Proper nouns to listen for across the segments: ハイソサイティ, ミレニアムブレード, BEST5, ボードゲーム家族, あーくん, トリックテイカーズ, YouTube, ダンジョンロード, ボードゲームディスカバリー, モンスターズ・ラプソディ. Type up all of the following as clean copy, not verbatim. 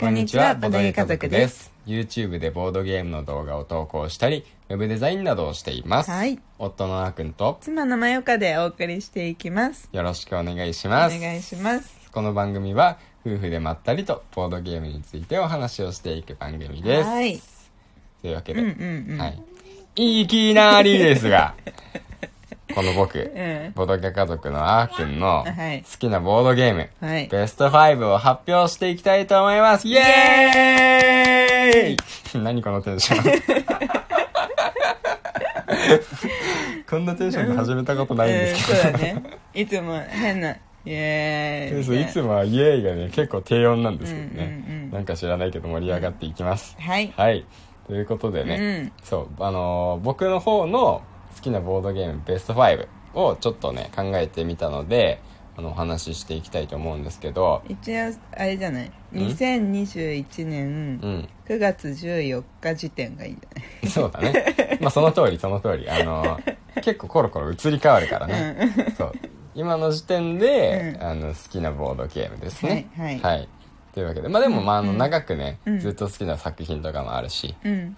こんにちは、ボードゲー家族です。 YouTube でボードゲームの動画を投稿したりウェブデザインなどをしています、はい、夫のあくんと妻のまよかでお送りしていきます。よろしくお願いします。お願いします。この番組は夫婦でまったりとボードゲームについてお話をしていく番組です。はい、というわけで、いきなりですがこの僕、ボードゲー家族のあーくんの好きなボードゲーム、ベスト5を発表していきたいと思います。イエーイ何このテンションこんなテンションで始めたことないんですけど、そうだね、いつも変なイエーイ、いつもはイエーイがね結構低音なんですけどね、なんか知らないけど盛り上がっていきます。はい、はい、ということでね、そう僕の方の好きなボードゲームベスト5をちょっとね考えてみたのでお話ししていきたいと思うんですけど、一応あれじゃない、2021年9月14日時点がいいんじゃない？そうだね、その通りその通り、結構コロコロ移り変わるからね、そう今の時点で、好きなボードゲームですね。はい、はいはい、というわけで、でも長くね、ずっと好きな作品とかもあるし、い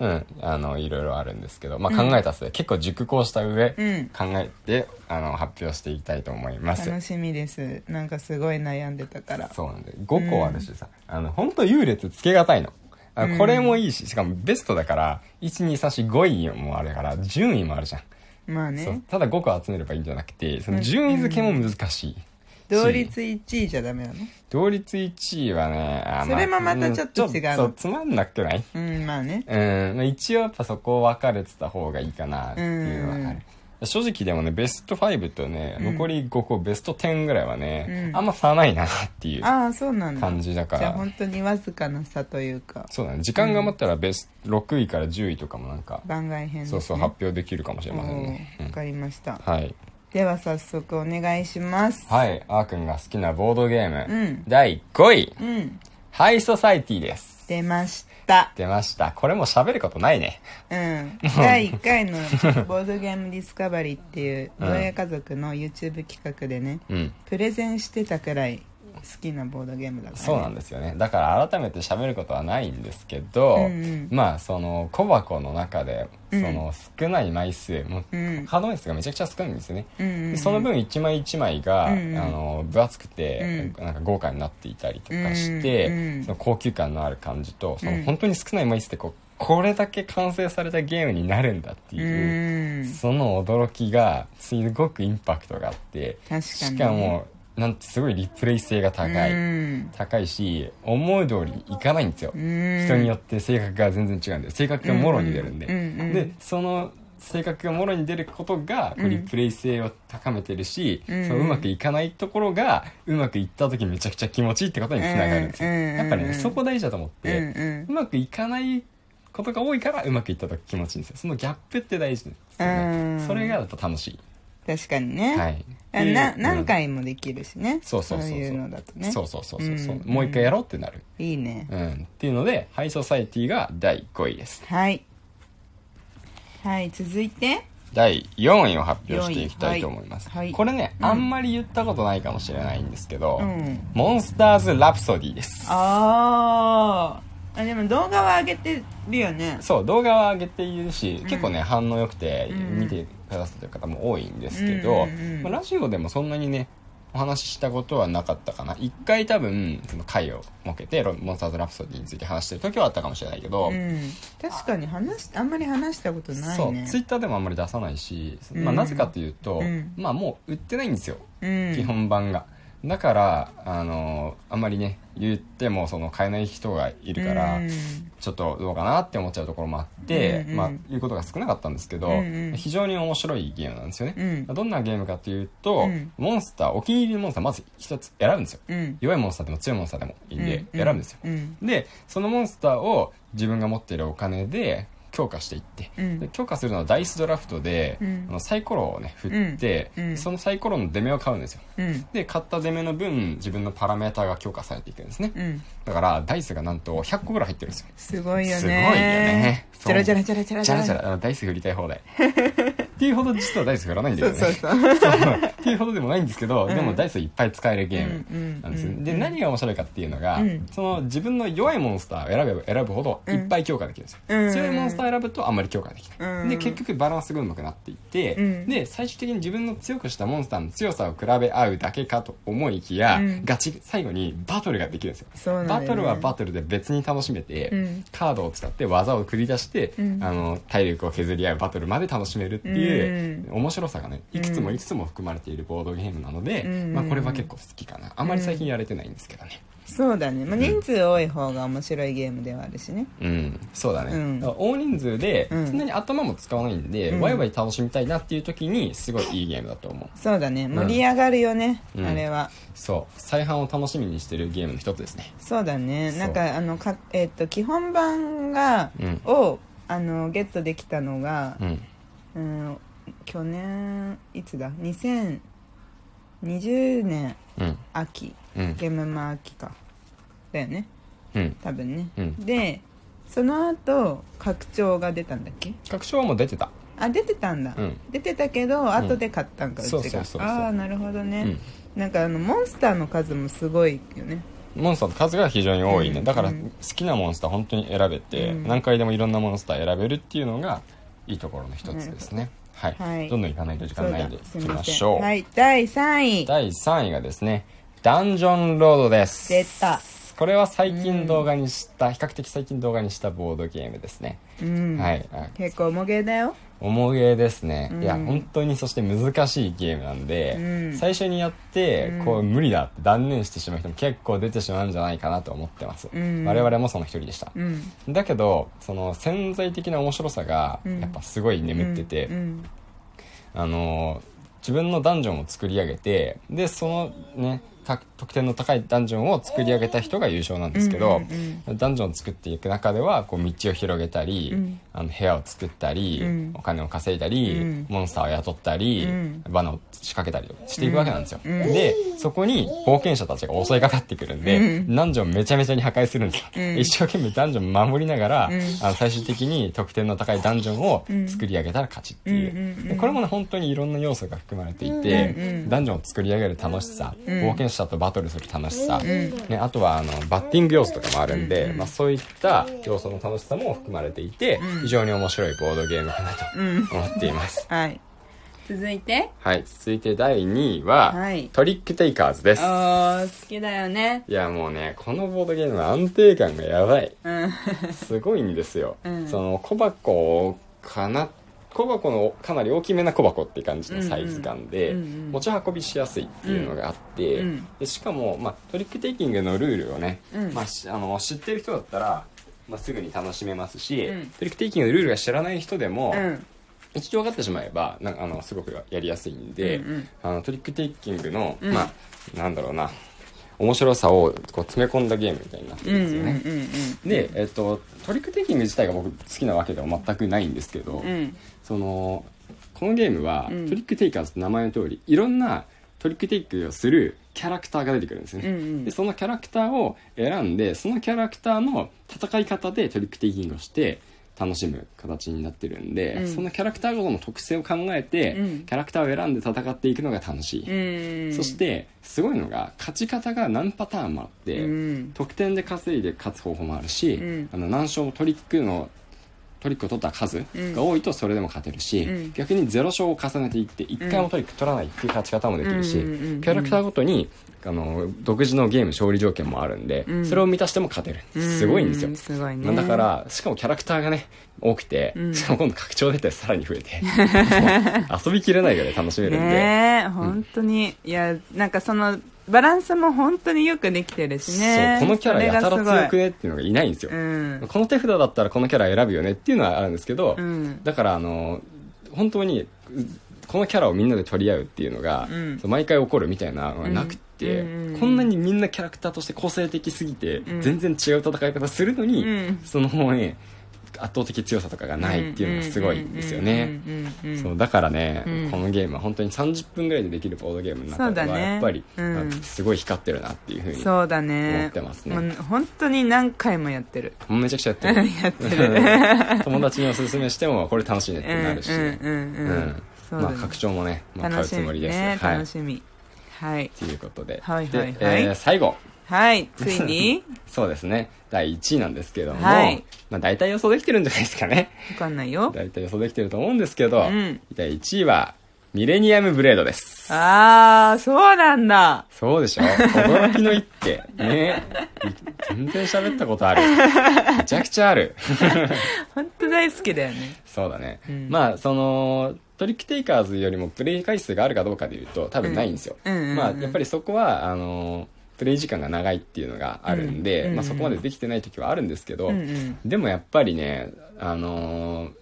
ろいろあるんですけど、考えた末、結構熟考した上、考えて発表していきたいと思います。楽しみです。なんかすごい悩んでたから。そうなんで5個あるしさ、本当優劣つけがたいの。これもいいし、しかもベストだから1、2、3、4、5位もあるから順位もあるじゃん。そう、ただ5個集めればいいんじゃなくて、その順位付けも難しい。同率1位じゃダメなの？同率1位はね、それもまたちょっと違う。そう、つまんなくない？一応やっぱそこを分かれてた方がいいかなっていうのはある。正直でもね、ベスト5とね、残り5個、ベスト10ぐらいはね、あんま差ないなっていう感じだから。じゃあ本当にわずかな差というか。そうだね、時間が余ったら6位から10位とかもなんか番外編ですね。そうそう、発表できるかもしれませんね。分かりました。はい、では早速お願いします。はい、あーくんが好きなボードゲーム、第5位、ハイソサイティです。出ました出ました。これも喋ることないね。第1回のボードゲームディスカバリーっていうボードゲー家族の YouTube 企画でね、プレゼンしてたくらい好きなボードゲームだからね。そうなんですよね。だから改めて喋ることはないんですけど、その小箱の中でその少ない枚数、もうカード枚数がめちゃくちゃ少ないんですよね。でその分一枚一枚が分厚くてなんか豪華になっていたりとかして、その高級感のある感じと、その本当に少ない枚数でこれだけ完成されたゲームになるんだっていう、その驚きがすごくインパクトがあって、しかもなんてすごいリプレイ性が高いし、思う通りいかないんですよ。人によって性格が全然違うんで、性格がもろに出るんで、でその性格がもろに出ることがリプレイ性を高めてるし、そのうまくいかないところがうまくいった時めちゃくちゃ気持ちいいってことにつながるんですよ。やっぱりね、そこ大事だと思って、うまくいかないことが多いからうまくいった時気持ちいいんですよ。そのギャップって大事ですよね。それがだと楽しい。確かにね、何回もできるしね。そういうのだとね、そうもう一回やろうってなる。いいね、っていうのでハイソサイティが第5位です。はい、はい、続いて第4位を発表していきたいと思います。これね、あんまり言ったことないかもしれないんですけど、モンスターズ・ラプソディです。でも動画は上げてるよね。そう、動画は上げているし、結構ね反応良くて見てくださってる方も多いんですけど、ラジオでもそんなにねお話ししたことはなかったかな。一回多分その回を設けてモンスターズ・ラプソディについて話してる時はあったかもしれないけど、確かにあんまり話したことないね。そう、ツイッターでもあんまり出さないし、なぜかというと、もう売ってないんですよ、基本版が。だからあんまりね言ってもその買えない人がいるから、ちょっとどうかなって思っちゃうところもあって、言うことが少なかったんですけど、非常に面白いゲームなんですよね。どんなゲームかというと、モンスター、お気に入りのモンスターまず一つ選ぶんですよ、弱いモンスターでも強いモンスターでもいいんで選ぶんですよ、でそのモンスターを自分が持っているお金で強化していって、強化するのはダイスドラフトで、サイコロをね振って、そのサイコロの出目を買うんですよ、で買った出目の分自分のパラメーターが強化されていくんですね、だからダイスがなんと100個ぐらい入ってるんですよ。すごいよね。チャラチャラチャラチャラチャラダイス振りたい放題っていうほど実はダイス振らないんだよね。そうそうそうっていうほどでもないんですけど、でもダイスいっぱい使えるゲームなんですよ。で、何が面白いかっていうのが、その自分の弱いモンスターを選ぶほどいっぱい強化できるんですよ。強いモンスターを選ぶとあんまり強化できない。で、結局バランスがうまくなっていって、で、最終的に自分の強くしたモンスターの強さを比べ合うだけかと思いきや、最後にバトルができるんですよ。そうなんだよね。バトルはバトルで別に楽しめて、カードを使って技を繰り出して、体力を削り合うバトルまで楽しめるっていう、面白さがね、いくつもいくつも含まれているボードゲームなので、これは結構好きかな。あんまり最近やれてないんですけどね。そうだね、まあ、人数多い方が面白いゲームではあるしね。そうだね、大人数でそんなに頭も使わないんで、ワイワイ楽しみたいなっていう時にすごいいいゲームだと思う。そうだね、盛り上がるよね、あれは。そう、再販を楽しみにしてるゲームの一つですね。そうだね、なんか基本版が、をゲットできたのが、去年いつだ2020年秋、ゲームマー秋かだよね、多分ね、でその後拡張が出たんだっけ。拡張はもう出てた。あ、出てたんだ、出てたけど後で買ったんか、うちが。そうああ、なるほどね、なんかモンスターの数もすごいよね。モンスターの数が非常に多いね、だから好きなモンスター本当に選べて、何回でもいろんなモンスター選べるっていうのがいいところの一つですね。はい、どんどんいかないと時間ないんでいきましょう。はい、第3位。第3位がですね、ダンジョンロードです。出た。これは最近動画にした、比較的最近動画にしたボードゲームですね。はい。結構重ゲーだよ。重ゲーですね、いや本当に、そして難しいゲームなんで、最初にやってこう無理だって断念してしまう人も結構出てしまうんじゃないかなと思ってます。我々もその一人でした、だけどその潜在的な面白さがやっぱすごい眠ってて、自分のダンジョンを作り上げて、でそのね得点の高いダンジョンを作り上げた人が優勝なんですけど、ダンジョンを作っていく中ではこう道を広げたり、部屋を作ったり、お金を稼いだり、モンスターを雇ったり、罠を仕掛けたりしていくわけなんですよ、でそこに冒険者たちが襲いかかってくるんで、ダンジョンめちゃめちゃに破壊するんですよ、一生懸命ダンジョン守りながら、最終的に得点の高いダンジョンを作り上げたら勝ちっていう、でこれもね本当にいろんな要素が含まれていて、ダンジョンを作り上げる楽しさ、冒険者とバトルする楽しさ、あとはバッティング要素とかもあるんで、そういった要素の楽しさも含まれていて、非常に面白いボードゲームかなと思っています、はい、続いて第2位は、トリックテイカーズです。好きだよね。いやもうね、このボードゲームは安定感がやばい、すごいんですよ、その小箱かなって小箱のかなり大きめな小箱っていう感じのサイズ感で、持ち運びしやすいっていうのがあって、でしかも、トリックテイキングのルールをね、知ってる人だったら、すぐに楽しめますし、トリックテイキングのルールが知らない人でも、一応分かってしまえばすごくやりやすいんで、トリックテイキングの、なんだろうな、面白さをこう詰め込んだゲームみたいになってるんですよね。で、トリックテイキング自体が僕好きなわけでは全くないんですけど、このゲームは、トリックテイカーズって名前の通り、いろんなトリックテイクをするキャラクターが出てくるんですよね、でそのキャラクターを選んで、そのキャラクターの戦い方でトリックテイキングをして楽しむ形になってるんで、そのキャラクターごとの特性を考えて、キャラクターを選んで戦っていくのが楽しい、そしてすごいのが勝ち方が何パターンもあって、得点で稼いで勝つ方法もあるし、難所トリックを取った数が多いとそれでも勝てるし、逆に0勝を重ねていって1回もトリック取らないっていう勝ち方もできるし、キャラクターごとに独自のゲーム勝利条件もあるんで、それを満たしても勝てる、すごいんですよ、すごいね。だからしかもキャラクターがね多くて、しかも今度拡張出てさらに増えて遊びきれないぐらい楽しめるんでね、本当に、いやなんかそのバランスも本当によくできてるしね。そう、このキャラやたら強くねっていうのがいないんですよ、この手札だったらこのキャラ選ぶよねっていうのはあるんですけど、だから本当にこのキャラをみんなで取り合うっていうのが、毎回起こるみたいなのがなくて、こんなにみんなキャラクターとして個性的すぎて、全然違う戦い方するのに、その方に圧倒的強さとかがないっていうのがすごいんですよね。そうだからね、このゲームは本当に30分ぐらいでできるボードゲームの中ではやっぱり、すごい光ってるなっていう風に思ってますね。もう本当に何回もやってる。めちゃくちゃやってる。友達におすすめしてもこれ楽しいねってなるしね。まあ、拡張もね、まあ、買うつもりです。楽しみね、はい、楽しみ、はい、ということで、はいはいはい、で、最後、はい、ついにそうですね、第1位なんですけども、はい、まあ、大体予想できてるんじゃないですかね。分かんないよ、大体予想できてると思うんですけど、うん、第1位はミレニアムブレードです。あー、そうなんだ。そうでしょ、驚きの一手ね。全然喋ったことある、めちゃくちゃある。本当大好きだよね。そうだね、うん、まあそのトリックテイカーズよりもプレイ回数があるかどうかでいうと多分ないんですよ、うんうんうんうん、まあやっぱりそこはプレイ時間が長いっていうのがあるんで、うんうんうん、まあ、そこまでできてない時はあるんですけど、うんうん、でもやっぱりね、なん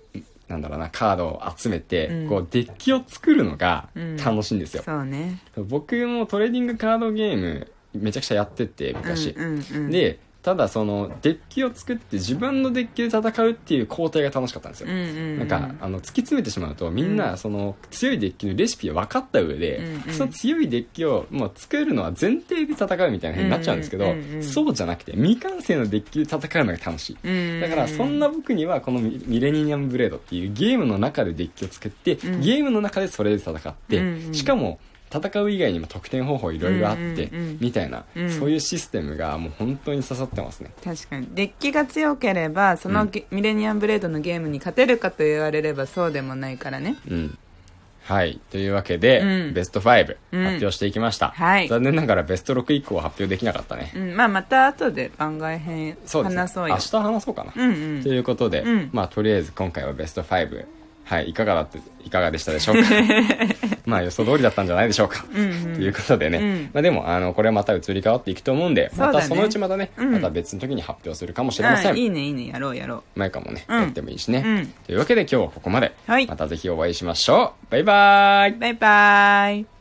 だろうな、カードを集めて、うん、こうデッキを作るのが楽しいんですよ、うん、そうね、僕もトレーディングカードゲームめちゃくちゃやってて昔、うんうんうん、でただそのデッキを作って自分のデッキで戦うっていう工程が楽しかったんですよ、うんうんうん、なんか突き詰めてしまうとみんなその強いデッキのレシピを分かった上で、うんうん、その強いデッキをもう作るのは前提で戦うみたいな風になっちゃうんですけど、うんうんうん、そうじゃなくて未完成のデッキで戦うのが楽しい、うんうん、だからそんな僕にはこのミレニアムブレードっていうゲームの中でデッキを作って、うん、ゲームの中でそれで戦って、うんうん、しかも戦う以外にも得点方法いろいろあって、うんうんうん、みたいな、うん、そういうシステムがもう本当に刺さってますね。確かにデッキが強ければその、うん、ミレニアムブレードのゲームに勝てるかと言われればそうでもないからね、うん、はい、というわけで、うん、ベスト5、うん、発表していきました、はい、残念ながらベスト6以降は発表できなかったね、うん、まあ、また後で番外編話そうよ、ね、明日話そうかな、うんうん、ということで、うん、まあ、とりあえず今回はベスト5、はい、いかがでしたでしょうか。まあ予想通りだったんじゃないでしょうか。うん、うん、ということでね、うん、まあ、でもこれはまた移り変わっていくと思うんで、またそのうちまたね、うん、また別の時に発表するかもしれません。いいねいいね、やろうやろう、前かもね、うん、やってもいいしね、うん、というわけで今日はここまで、はい、またぜひお会いしましょう。バイバーイ、バイバーイ。